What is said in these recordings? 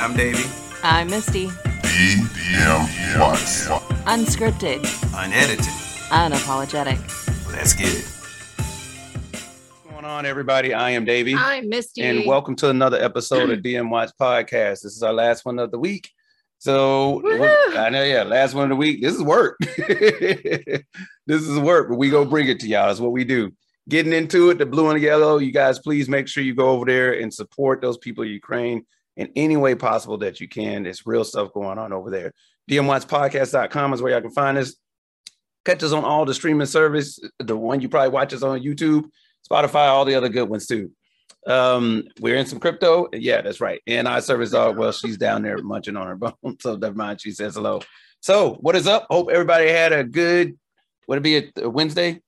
I'm Davey. I'm Misty. DMW Watts. Unscripted. Unedited. Unapologetic. Let's get it. What's going on, everybody? I am Davey. I'm Misty. And welcome to another episode of DM Watts Podcast. This is our last one of the week. So, I know, last one of the week. This is work. But we go bring it to y'all. It's what we do. Getting into it, the blue and the yellow. You guys, please make sure you go over there and support those people in Ukraine in any way possible that you can. There's real stuff going on over there. DMWattsPodcast.com is where y'all can find us. Catch us on all the streaming service. The one you probably watch us on YouTube, Spotify, all the other good ones too. We're in some crypto. Yeah, that's right. And our service dog, well, she's down there munching on her bone. So never mind, she says hello. So what is up? Hope everybody had a good, would it be a Wednesday?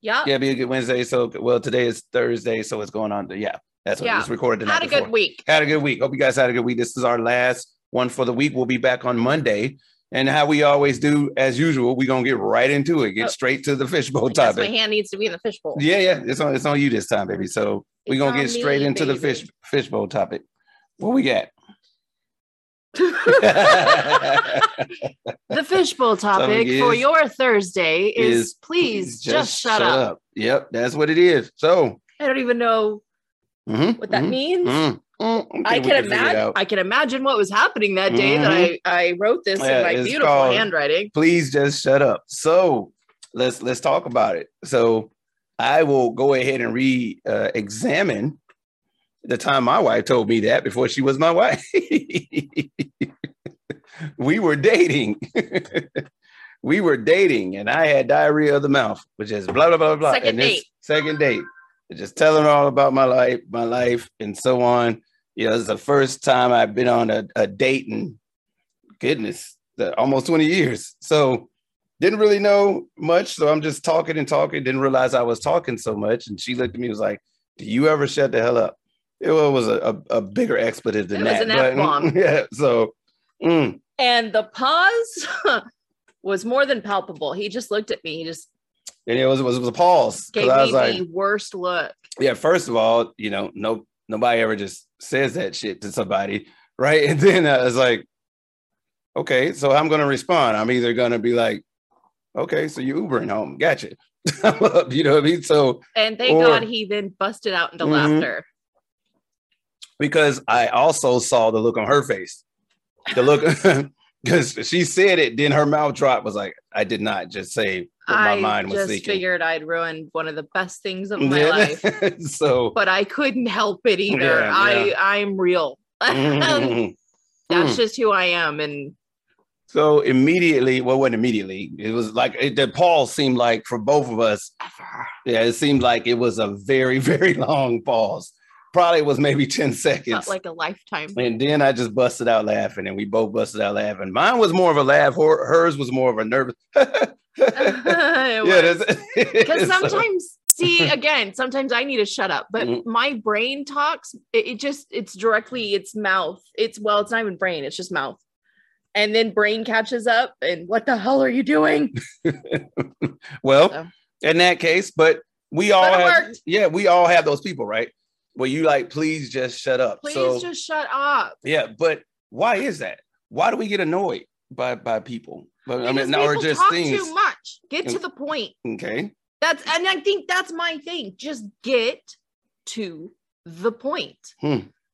Yeah. Yeah, be a good Wednesday. So, well, today is Thursday, so it's going on. That's what it's recorded tonight. Had a good week. Hope you guys had a good week. This is our last one for the week. We'll be back on Monday. And how we always do, as usual, we're going to get right into it. Get straight to the fishbowl topic. My hand needs to be in the fishbowl. Yeah. It's on you this time, baby. So we're going to get straight into the fishbowl topic. What we got? The fishbowl topic for your Thursday is please just shut up. Yep, that's what it is. So I don't even know what that means. I can imagine what was happening that day that I wrote this in my beautiful handwriting. Please just shut up. So let's talk about it. So I will go ahead and examine the time my wife told me that before she was my wife. We were dating. And I had diarrhea of the mouth, which is blah, blah, blah, blah. Second date. Just telling her all about my life, and so on. You know, it's the first time I've been on a date in, goodness, almost 20 years. So didn't really know much. So I'm just talking. Didn't realize I was talking so much. And she looked at me and was like, do you ever shut the hell up? It was a bigger expletive than that. It was an F-bomb. Yeah, so. And the pause was more than palpable. He just looked at me. And it was a pause. Gave me the worst look. Yeah, first of all, you know, nobody ever just says that shit to somebody, right? And then I was like, okay, so I'm going to respond. I'm either going to be like, okay, so you're Ubering home. Gotcha. You know what I mean? So, and thank God he then busted out into laughter. Because I also saw the look on her face. The look... Because she said it, then her mouth dropped. Was like, I did not just say what my mind was thinking. I just figured I'd ruined one of the best things of my life. But I couldn't help it either. Yeah, I'm real. That's just who I am. And so it was like the pause seemed like for both of us. Yeah, it seemed like it was a very, very long pause. Probably was maybe 10 seconds. Not like a lifetime. And then I just busted out laughing, and we both busted out laughing. Mine was more of a laugh. Hers was more of a nervous. Because sometimes, sometimes I need to shut up. But my brain talks. It's directly its mouth. It's not even brain. It's just mouth. And then brain catches up. And what the hell are you doing? In that case, but we all have those people, right? Well, you like, please just shut up. Just shut up. Yeah, but why is that? Why do we get annoyed by people? But, people just talk things. Too much. Get to the point. Okay. And I think that's my thing. Just get to the point.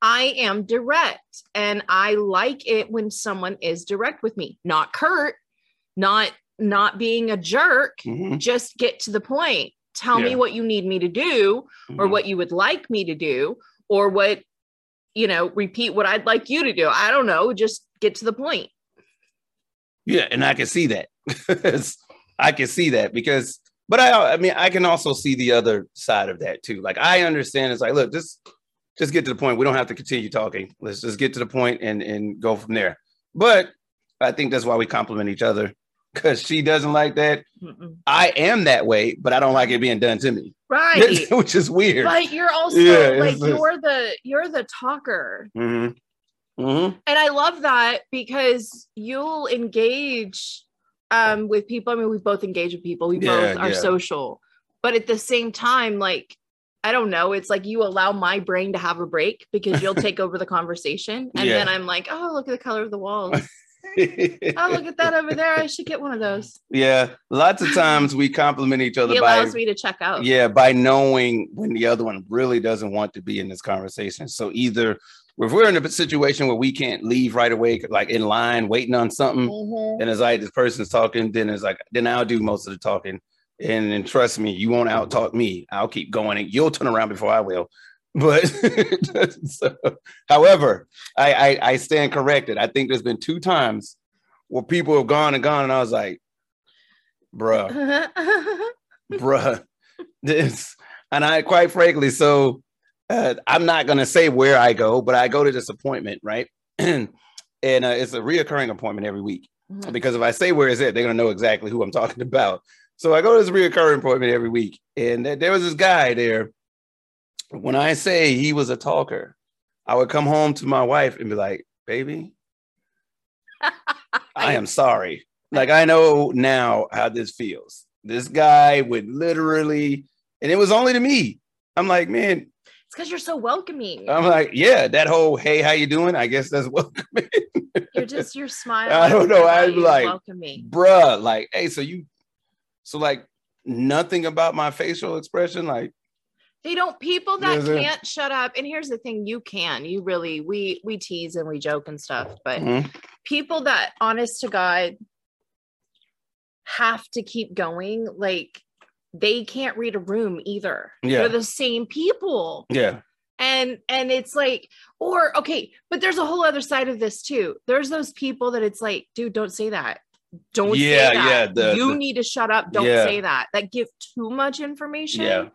I am direct, and I like it when someone is direct with me. Not curt. Not being a jerk. Just get to the point. Tell me what you need me to do, or what you would like me to do, or what, repeat what I'd like you to do. I don't know. Just get to the point. Yeah. And I can see that. But I can also see the other side of that too. Like, I understand. It's like, look, just get to the point. We don't have to continue talking. Let's just get to the point and go from there. But I think that's why we compliment each other. Because she doesn't like that. I am that way, but I don't like it being done to me. Right. Which is weird. But you're also you're the talker. And I love that, because you'll engage with people. I mean, we both engage with people. We both are social. But at the same time, like, I don't know. It's like you allow my brain to have a break because you'll take over the conversation. And then I'm like, oh, look at the color of the walls. Oh, look at that over there. I should get one of those. Yeah. Lots of times we compliment each other. He allows me to check out. Yeah. By knowing when the other one really doesn't want to be in this conversation. So either if we're in a situation where we can't leave right away, like in line, waiting on something. Mm-hmm. And it's like, this person's talking. Then it's like, then I'll do most of the talking. And then trust me, you won't out talk me. I'll keep going and you'll turn around before I will. But so, however, I stand corrected. I think there's been 2 times where people have gone and gone. And I was like, bruh, this. And I quite frankly, so I'm not going to say where I go, but I go to this appointment, right? And it's a reoccurring appointment every week. Mm-hmm. Because if I say where is it, they're going to know exactly who I'm talking about. So I go to this reoccurring appointment every week, and there was this guy there. When I say he was a talker, I would come home to my wife and be like, baby, I am sorry. Like, I know now how this feels. This guy would literally, and it was only to me. I'm like, man. It's because you're so welcoming. I'm like, yeah, that whole, hey, how you doing? I guess that's welcoming. You're just, your smile. I don't know. I'm like, welcoming. Bruh, like, hey, so you. So like nothing about my facial expression, like they don't. People that can't shut up. And here's the thing: you can. You really we tease and we joke and stuff, but people that, honest to God, have to keep going. Like they can't read a room either. Yeah. They're the same people. Yeah. And it's like, or okay, but there's a whole other side of this too. There's those people that it's like, dude, don't say that. Don't say that. You need to shut up. Don't say that. That give too much information. Yeah.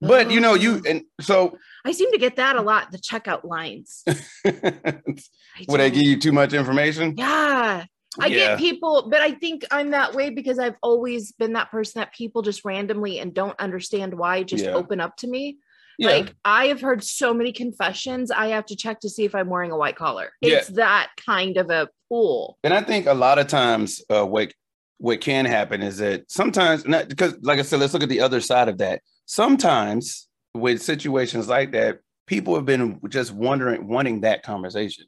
But you know, and so I seem to get that a lot. The checkout lines. Would I give you too much information? Yeah. I get people, but I think I'm that way because I've always been that person that people just randomly and don't understand why just open up to me. Yeah. Like I have heard so many confessions. I have to check to see if I'm wearing a white collar. It's that kind of a pool. And I think a lot of times what can happen is that sometimes, not because like I said, let's look at the other side of that. Sometimes with situations like that, people have been just wanting that conversation.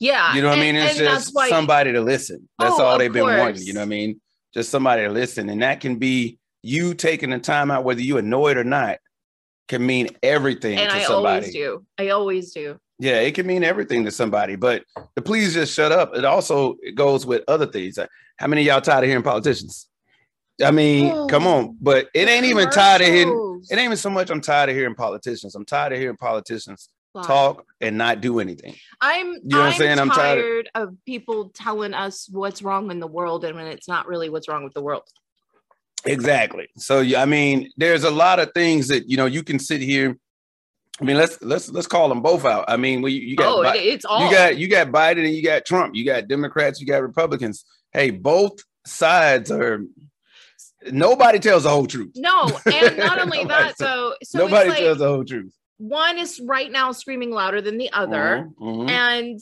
Yeah. You know what I mean? It's just somebody to listen. That's all they've been wanting. You know what I mean? Just somebody to listen. And that can be you taking the time out, whether you annoyed or not. Can mean everything and to somebody. I always do. Yeah, it can mean everything to somebody, but the please just shut up. It also goes with other things. Like, how many of y'all tired of hearing politicians? I mean, come on. But it ain't even tired of hearing. It ain't even so much I'm tired of hearing politicians. I'm tired of hearing politicians talk and not do anything. I'm tired of people telling us what's wrong in the world and when it's not really what's wrong with the world. Exactly. So, I mean, there's a lot of things that, you know, you can sit here. I mean, let's call them both out. I mean, you got, it's all. You got Biden and you got Trump, you got Democrats, you got Republicans. Hey, both sides nobody tells the whole truth. No. And not only that, though. So nobody tells the whole truth. One is right now screaming louder than the other. Mm-hmm. And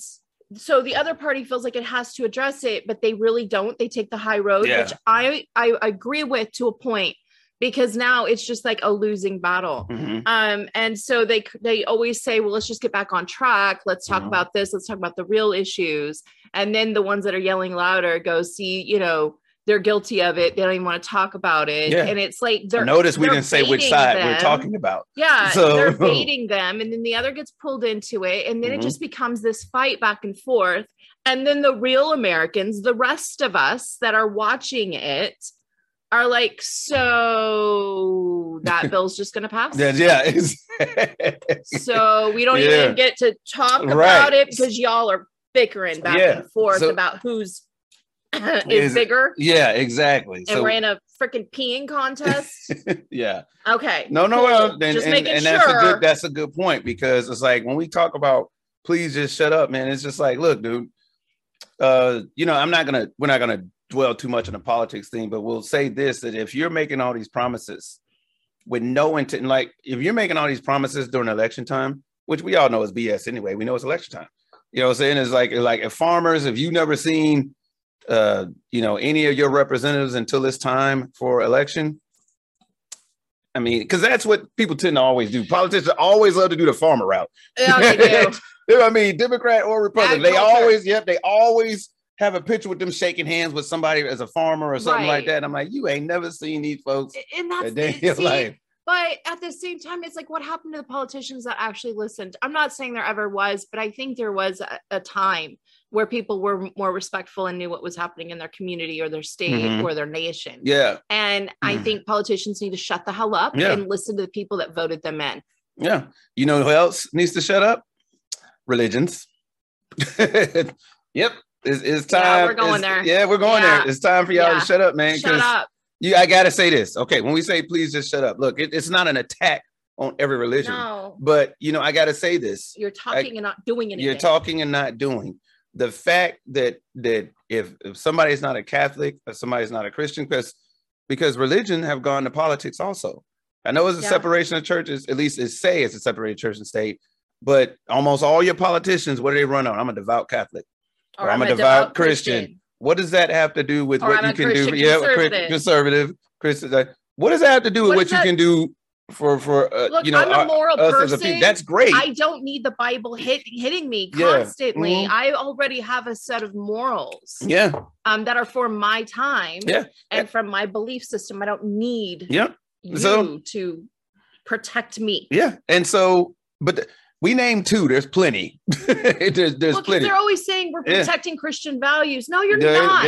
so the other party feels like it has to address it, but they really don't. They take the high road, which I agree with to a point, because now it's just like a losing battle. Mm-hmm. And so they always say, well, let's just get back on track. Let's talk about this. Let's talk about the real issues. And then the ones that are yelling louder go, see, you know, they're guilty of it. They don't even want to talk about it. Yeah. And it's like, notice we didn't say which side we're talking about. Yeah. So they're baiting them. And then the other gets pulled into it. And then it just becomes this fight back and forth. And then the real Americans, the rest of us that are watching it, are like, so that bill's just going to pass. So we don't even get to talk about it because y'all are bickering back and forth about who's is bigger. Yeah, exactly. And so, ran a freaking peeing contest. Yeah. Okay. No. Cool. Just making sure. That's a good point, because it's like when we talk about please just shut up, man. It's just like, look, dude. You know, we're not gonna dwell too much on the politics thing, but we'll say this: that if you're making all these promises with no intent, like if you're making all these promises during election time, which we all know is BS anyway. We know it's election time. You know what I'm saying? It's like if farmers, if you've never seen any of your representatives until it's time for election, I mean, because that's what people tend to always do. Politicians always love to do the farmer route. Yeah, they do. I mean, Democrat or Republican, they always, yep, they always have a picture with them shaking hands with somebody as a farmer or something like that. And I'm like, you ain't never seen these folks in a day in your life. But at the same time, it's like, what happened to the politicians that actually listened? I'm not saying there ever was, but I think there was a time where people were more respectful and knew what was happening in their community or their state or their nation. Yeah. And I think politicians need to shut the hell up and listen to the people that voted them in. Yeah. You know who else needs to shut up? Religions. Yep. It's time. Yeah, we're going there. Yeah, we're going there. It's time for y'all to shut up, man. Shut up. I gotta say this. Okay, when we say please just shut up, look, it's not an attack on every religion. No. But, you know, I gotta say this. You're talking and not doing anything. You're talking and not doing. The fact that if somebody is not a Catholic or somebody's not a Christian, because religion have gone to politics also. I know it's a separation of churches, at least it's a separated church and state, but almost all your politicians, what do they run on? I'm a devout Catholic. Or I'm a devout Christian. What does that have to do with what you can do? Yeah, conservative Christian. What does that have to do with what you can do for look, you know, I'm a moral person. That's great. I don't need the Bible hitting me constantly. Yeah. Mm-hmm. I already have a set of morals. Yeah. That are for my time. Yeah. And from my belief system. I don't need you to protect me. Yeah. And so, but. We named two. There's plenty. There's plenty. They're always saying we're protecting Christian values. No, you're not.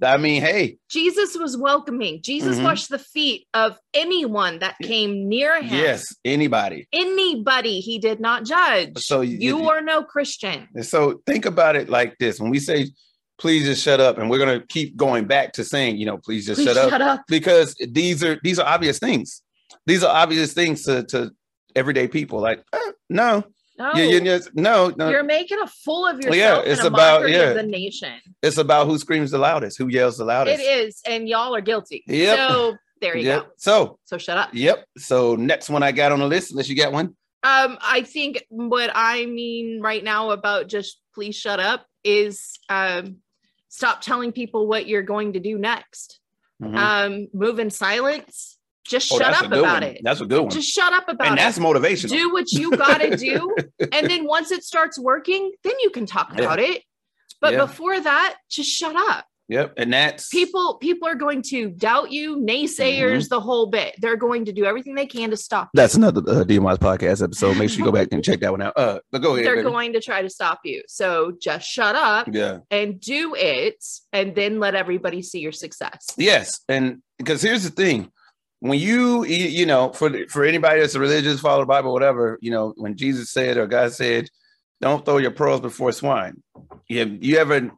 I mean, hey. Jesus was welcoming. Jesus washed the feet of anyone that came near him. Yes, anybody. Anybody. He did not judge. So you are no Christian. So think about it like this. When we say, please just shut up. And we're going to keep going back to saying, you know, please just shut up. Because these are obvious things. These are obvious things to everyday people, like no, you're making a fool of yourself. It's about the nation. It's about who screams the loudest, who yells the loudest. It is, and y'all are guilty. So there you go. So shut up. So next one I got on the list, unless you got one. I think what I mean right now about just please shut up is stop telling people what you're going to do next. Move in silence. Just shut up about it. That's a good one. Just shut up about it. And that's motivational. Do what you got to do. And then once it starts working, then you can talk about it. But before that, just shut up. Yep. And that's people are going to doubt you, naysayers, the whole bit. They're going to do everything they can to stop. That's another DMWatts podcast episode. Make sure you go back and check that one out. But go ahead. They're going to try to stop you. So just shut up and do it. And then let everybody see your success. Yes. And because here's the thing. When you know, for anybody that's religious, follow the Bible, whatever, you know, when Jesus said or God said, don't throw your pearls before swine. You ever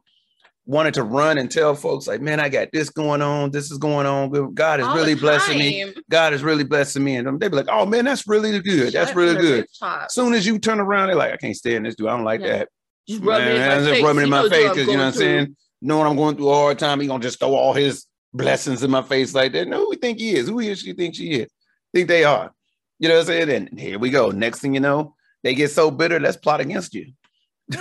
wanted to run and tell folks like, man, I got this going on. This is going on. God is really blessing me. God is really blessing me. And they'd be like, oh, man, that's really good. That's really good. As soon as you turn around, they're like, I can't stand this dude. I don't like that. Just rub it in my face because, you know what I'm saying? Knowing I'm going through a hard time, he's going to just throw all his blessings in my face like that. No, who we think he is? Who he is? She thinks she is. Think they are. You know what I'm saying? And here we go. Next thing you know, they get so bitter. Let's plot against you.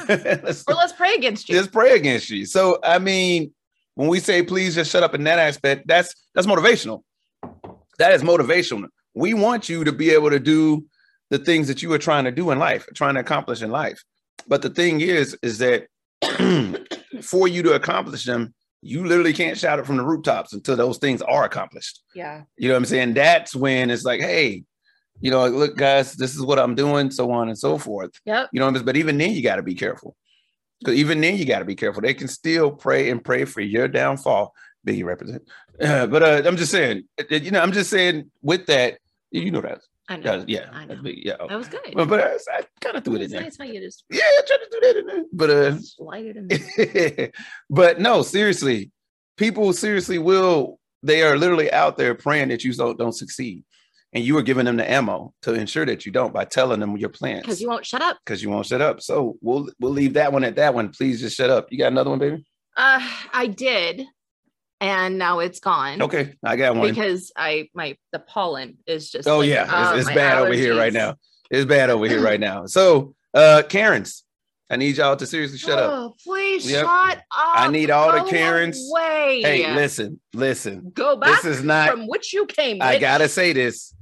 Let's pray against you. Let's pray against you. So I mean, when we say please just shut up in that aspect, that's motivational. That is motivational. We want you to be able to do the things that you are trying to do in life, trying to accomplish in life. But the thing is that for you to accomplish them, you literally can't shout it from the rooftops until those things are accomplished. Yeah. You know what I'm saying? That's when it's like, hey, you know, look, guys, this is what I'm doing, so on and so forth. Yep. You know what I'm saying? But even then, you got to be careful. Because even then, you got to be careful. They can still pray for your downfall. Biggie represent. But I'm just saying, you know, I'm just saying with that, you know that. I know. I know. That was good. But I kind of threw it in there. Nice how you just I tried to do that in there. But slide it in there. But no, seriously, people seriously they are literally out there praying that you don't succeed. And you are giving them the ammo to ensure that you don't by telling them your plans. Because you won't shut up. So we'll leave that one at that one. Please just shut up. You got another one, baby? I did. And now it's gone. Okay, I got one. Because the pollen is just. Oh, yeah, it's bad allergies. Over here right now. It's bad over here right now. So, Karens, I need y'all to seriously shut up. Please shut up. I need all the Karens. Away. Hey, listen. Go back from which you came. I got to say this.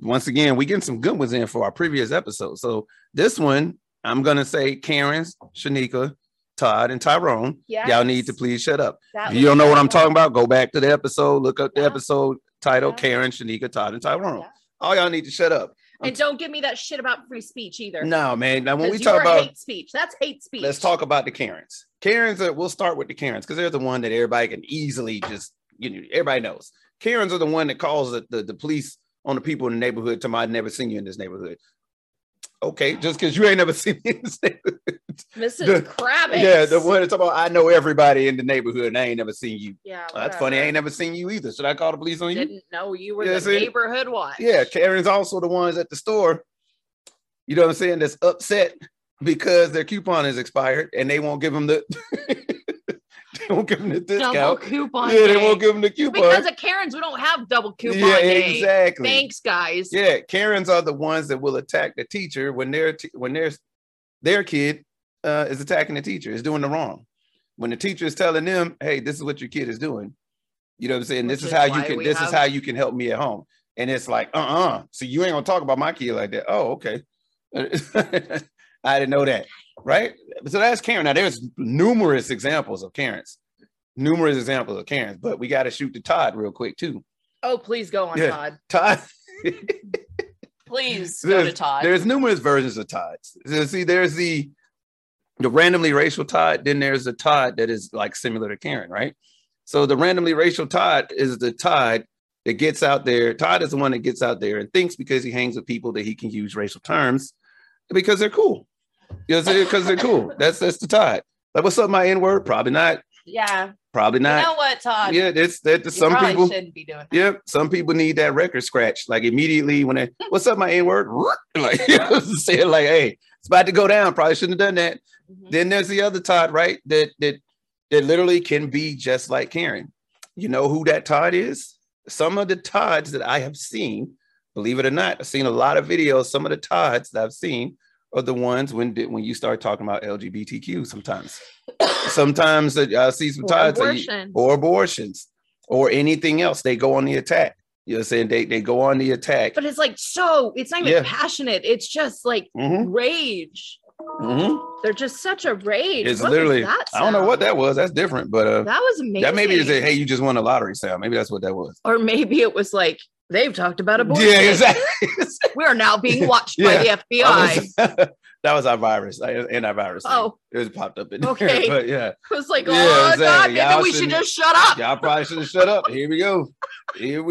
Once again, we getting some good ones in for our previous episode. So this one, I'm going to say Karen's, Shanika, Todd, and Tyrone. Yes. Y'all need to please shut up. If you don't know what I'm talking about, go back to the episode, look up the episode title, Karen, Shanika, Todd, and Tyrone. Yeah. All y'all need to shut up. And don't give me that shit about free speech either. No, man. Now, when we talk about hate speech, that's hate speech. Let's talk about the Karens. Karens are, we'll start with the Karens because they're the one that everybody can easily just, you know, everybody knows. Karens are the one that calls the police on the people in the neighborhood to my never seen you in this neighborhood. Okay, just because you ain't never seen me in this neighborhood. Mrs. Kravitz. Yeah, the one that's about, I know everybody in the neighborhood and I ain't never seen you. Yeah, oh, that's funny. I ain't never seen you either. Should I call the police on you? Didn't know you were the neighborhood watch. Yeah, Karen's also the ones at the store, you know what I'm saying, that's upset because their coupon is expired and they won't give them the... They won't give them the discount. Double coupon. Yeah, they won't give them the coupon. Because of Karens, we don't have double coupon. Yeah, exactly. Day. Thanks, guys. Yeah, Karens are the ones that will attack the teacher when their kid is attacking the teacher, is doing the wrong. When the teacher is telling them, "Hey, this is what your kid is doing," you know what I'm saying? This is how you can help me at home. And it's like, so you ain't gonna talk about my kid like that. Oh, okay. I didn't know that. Right? So that's Karen. Now, there's numerous examples of Karens. But we got to shoot to Todd real quick, too. Oh, please go on, Todd. Todd. Please go to Todd. There's numerous versions of Todds. See, there's the randomly racial Todd. Then there's the Todd that is like similar to Karen, right? So the randomly racial Todd is the Todd that gets out there. Todd is the one that gets out there and thinks because he hangs with people that he can use racial terms because they're cool. You know, because they're cool. That's the Todd. Like, what's up, my N-word? Probably not. Yeah. Probably not. You know what, Todd? Yeah, that's some people shouldn't be doing that. Yeah, some people need that record scratch. Like immediately when they, what's up, my N-word? Like, you know, saying like, hey, it's about to go down. Probably shouldn't have done that. Mm-hmm. Then there's the other Todd, right? That literally can be just like Karen. You know who that Todd is? Some of the Todds that I have seen, believe it or not, I've seen a lot of videos. Some of the Todds that I've seen are the ones when you start talking about LGBTQ sometimes. Sometimes I see some tides or abortions or anything else. They go on the attack. You know what I'm saying? They go on the attack. But it's like, so it's not even passionate. It's just like rage. Mm-hmm. They're just such a rage. It's what literally, I don't know what that was. That's different, but that was amazing. That maybe is a, hey, you just won a lottery sound. Maybe that's what that was. Or maybe it was like, they've talked about abortion. Yeah, exactly. We are now being watched by the FBI. That was our virus, antivirus. Oh, it was popped up in there. But it was like, exactly. God, maybe we should just shut up. Y'all probably should have shut up. Here we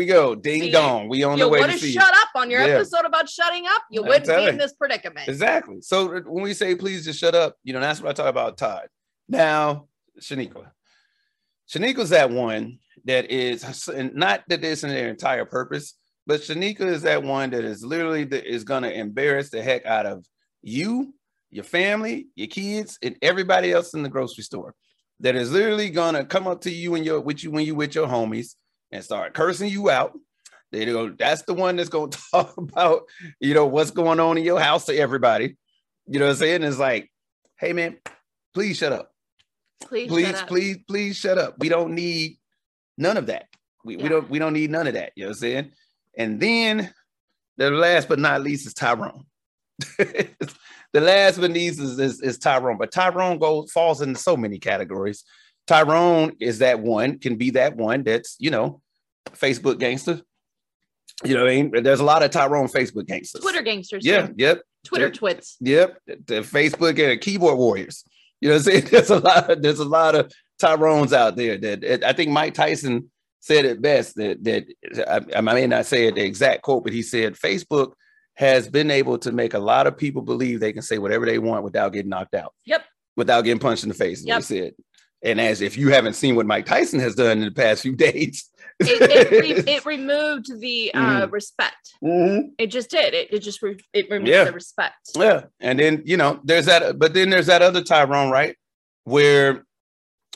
go. Ding dong. We on the way to see you. You would have shut up on your episode about shutting up. You wouldn't be in this predicament. Exactly. So when we say please just shut up, you know that's what I talk about, Todd. Now, Shanika. Shanika's that one that is not that isn't their entire purpose, but Shanika is that one that is literally is going to embarrass the heck out of you, your family, your kids, and everybody else in the grocery store. That is literally going to come up to you and with your homies and start cursing you out. They go, that's the one that's going to talk about, you know, what's going on in your house to everybody. You know what I'm saying? It's like, hey man, please shut up. Please shut up. We don't need none of that. We don't need none of that. You know what I'm saying? And then the last but not least is Tyrone. Tyrone. But Tyrone falls into so many categories. Tyrone is that one, can be that one that's, you know, Facebook gangster. You know what I mean? There's a lot of Tyrone Facebook gangsters. Twitter gangsters. Yeah, too. Yep. Twitter twits. Yep. The Facebook keyboard warriors. You know what I'm saying? There's a lot of Tyrones out there that I think Mike Tyson said it best that I may not say it the exact quote, but he said Facebook has been able to make a lot of people believe they can say whatever they want without getting knocked out. Yep. Without getting punched in the face. Yep. He said. And as if you haven't seen what Mike Tyson has done in the past few days. it removed the respect. Mm-hmm. It just did. It removed the respect. Yeah. And then, you know, there's that. But then there's that other Tyrone, right? Where,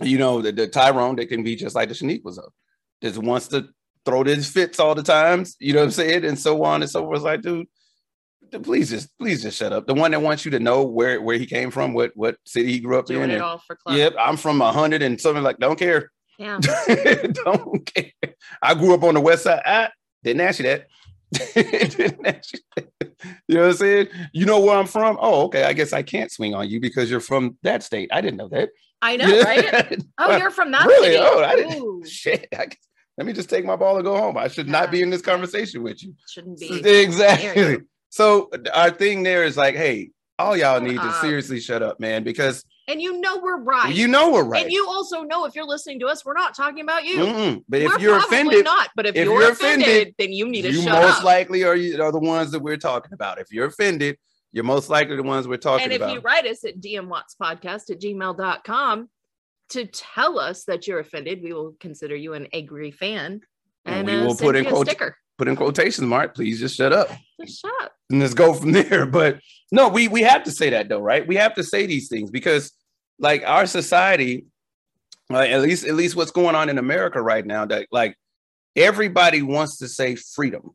you know, the Tyrone that can be just like the Shaniqua's of. Just wants to throw these fits all the times. You know what I'm saying? And so on and so forth. It's like, dude, please just shut up. The one that wants you to know where he came from, what city he grew up in. It all for club. Yep, I'm from 100 and something, like, don't care. Yeah. Don't care. I grew up on the west side. I didn't ask you that. You know what I'm saying? You know where I'm from? Oh, okay. I guess I can't swing on you because you're from that state. I didn't know that. I know, right? Oh, you're from that really? City. Oh, I didn't. Shit. Let me just take my ball and go home. I should not be in this conversation with you. Shouldn't be. Exactly. So our thing there is like, hey, all y'all need to seriously shut up, man, because. And you know we're right. You know we're right. And you also know if you're listening to us, we're not talking about you. Mm-mm. But if you're offended, not. But if you're offended, then you need to shut up. You most likely are the ones that we're talking about. If you're offended, you're most likely the ones we're talking about. And if you write us at DMWattsPodcast@gmail.com to tell us that you're offended, we will consider you an angry fan, and we will put in a sticker. Put in quotations, Mark, please just shut up. Just shut up. And let's go from there. But no, we have to say that though, right? We have to say these things because like our society, at least what's going on in America right now, that like everybody wants to say freedom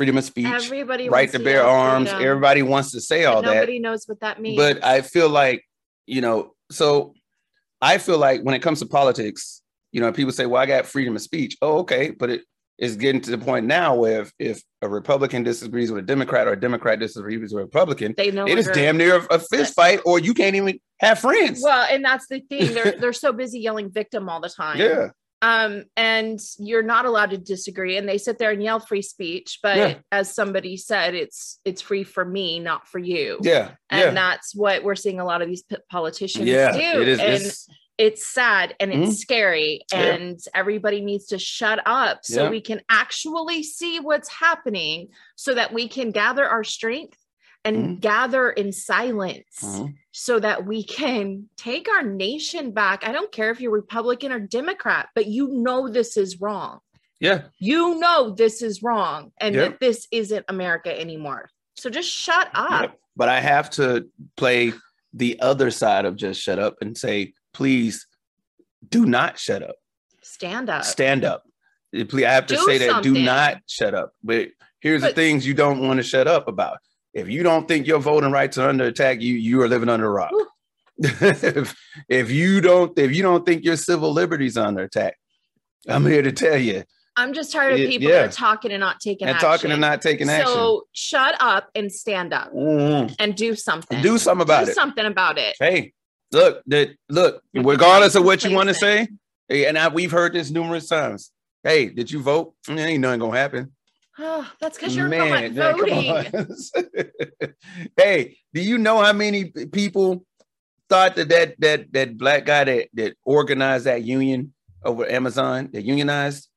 of speech, everybody right to bear arms. Freedom. Everybody wants to say all that. Nobody knows what that means. But I feel like, when it comes to politics, people say, well, I got freedom of speech. Oh, okay. But it's getting to the point now where if a Republican disagrees with a Democrat or a Democrat disagrees with a Republican, it is damn near a fist fight, or you can't even have friends. Well, and that's the thing. They're so busy yelling victim all the time. Yeah. And you're not allowed to disagree. And they sit there and yell free speech. But as somebody said, it's free for me, not for you. Yeah. And that's what we're seeing a lot of these politicians do. It is, it's sad and it's scary, and everybody needs to shut up so we can actually see what's happening so that we can gather our strength and gather in silence so that we can take our nation back. I don't care if you're Republican or Democrat, but this is wrong. Yeah. This is wrong, and that this isn't America anymore. So just shut up. Yep. But I have to play the other side of just shut up and say, please do not shut up. Stand up. Please, I have to say that. Do not shut up. But here's the things you don't want to shut up about. If you don't think your voting rights are under attack, you are living under a rock. if you don't think your civil liberties are under attack, I'm here to tell you. I'm just tired of people that are talking and not taking action. So shut up and stand up and do something. Do something about it. Hey. Look, regardless of what you want to say, and we've heard this numerous times. Hey, did you vote? Ain't nothing going to happen. Oh, that's because you're not voting. Hey, do you know how many people thought that black guy that organized that union over Amazon, that unionized?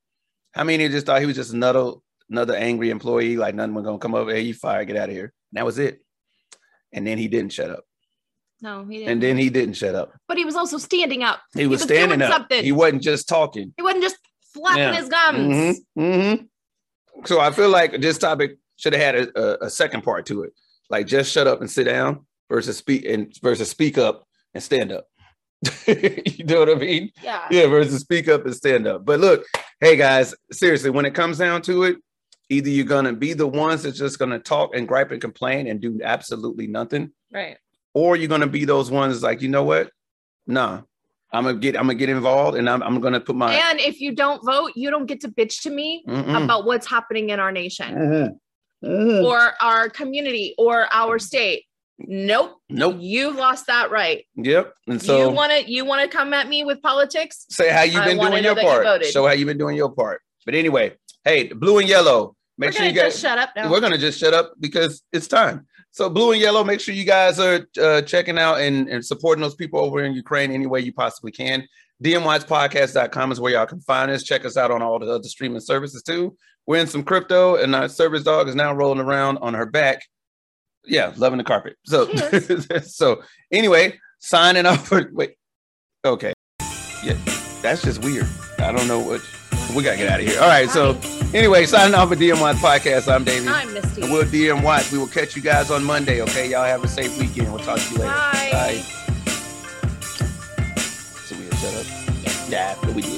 How many just thought he was just another angry employee, like nothing was going to come over? Hey, you fired, get out of here. And that was it. And then he didn't shut up. No, he didn't. And then he didn't shut up. But he was also standing up. He was standing up. Something. He wasn't just talking. He wasn't just flapping his gums. Mm-hmm. Mm-hmm. So I feel like this topic should have had a second part to it. Like just shut up and sit down versus speak up and stand up. You know what I mean? Yeah. Yeah, versus speak up and stand up. But look, hey guys, seriously, when it comes down to it, either you're going to be the ones that's just going to talk and gripe and complain and do absolutely nothing. Right. Or you're going to be those ones like, you know what? Nah, I'm going to get involved, and I'm going to put my. And if you don't vote, you don't get to bitch to me about what's happening in our nation or our community or our state. Nope. You lost that right. Yep. And so you want to come at me with politics? Say how you've been doing your part. Show how you've been doing your part. But anyway, hey, blue and yellow. Make sure you guys shut up now. We're going to just shut up because it's time. So blue and yellow, make sure you guys are checking out and supporting those people over in Ukraine any way you possibly can. DMWattsPodcast.com is where y'all can find us. Check us out on all the other streaming services too. We're in some crypto, and our service dog is now rolling around on her back. Yeah, loving the carpet. So, so anyway, signing off. Wait. Okay. Yeah, that's just weird. I don't know what... We got to get out of here. All right. So anyway, signing off with DM Watts Podcast. I'm Davey. I'm Misty. And we'll DM Watts. We will catch you guys on Monday. Okay. Y'all have a safe weekend. We'll talk to you later. Bye. Bye. So we had shut up. Yeah, but we did.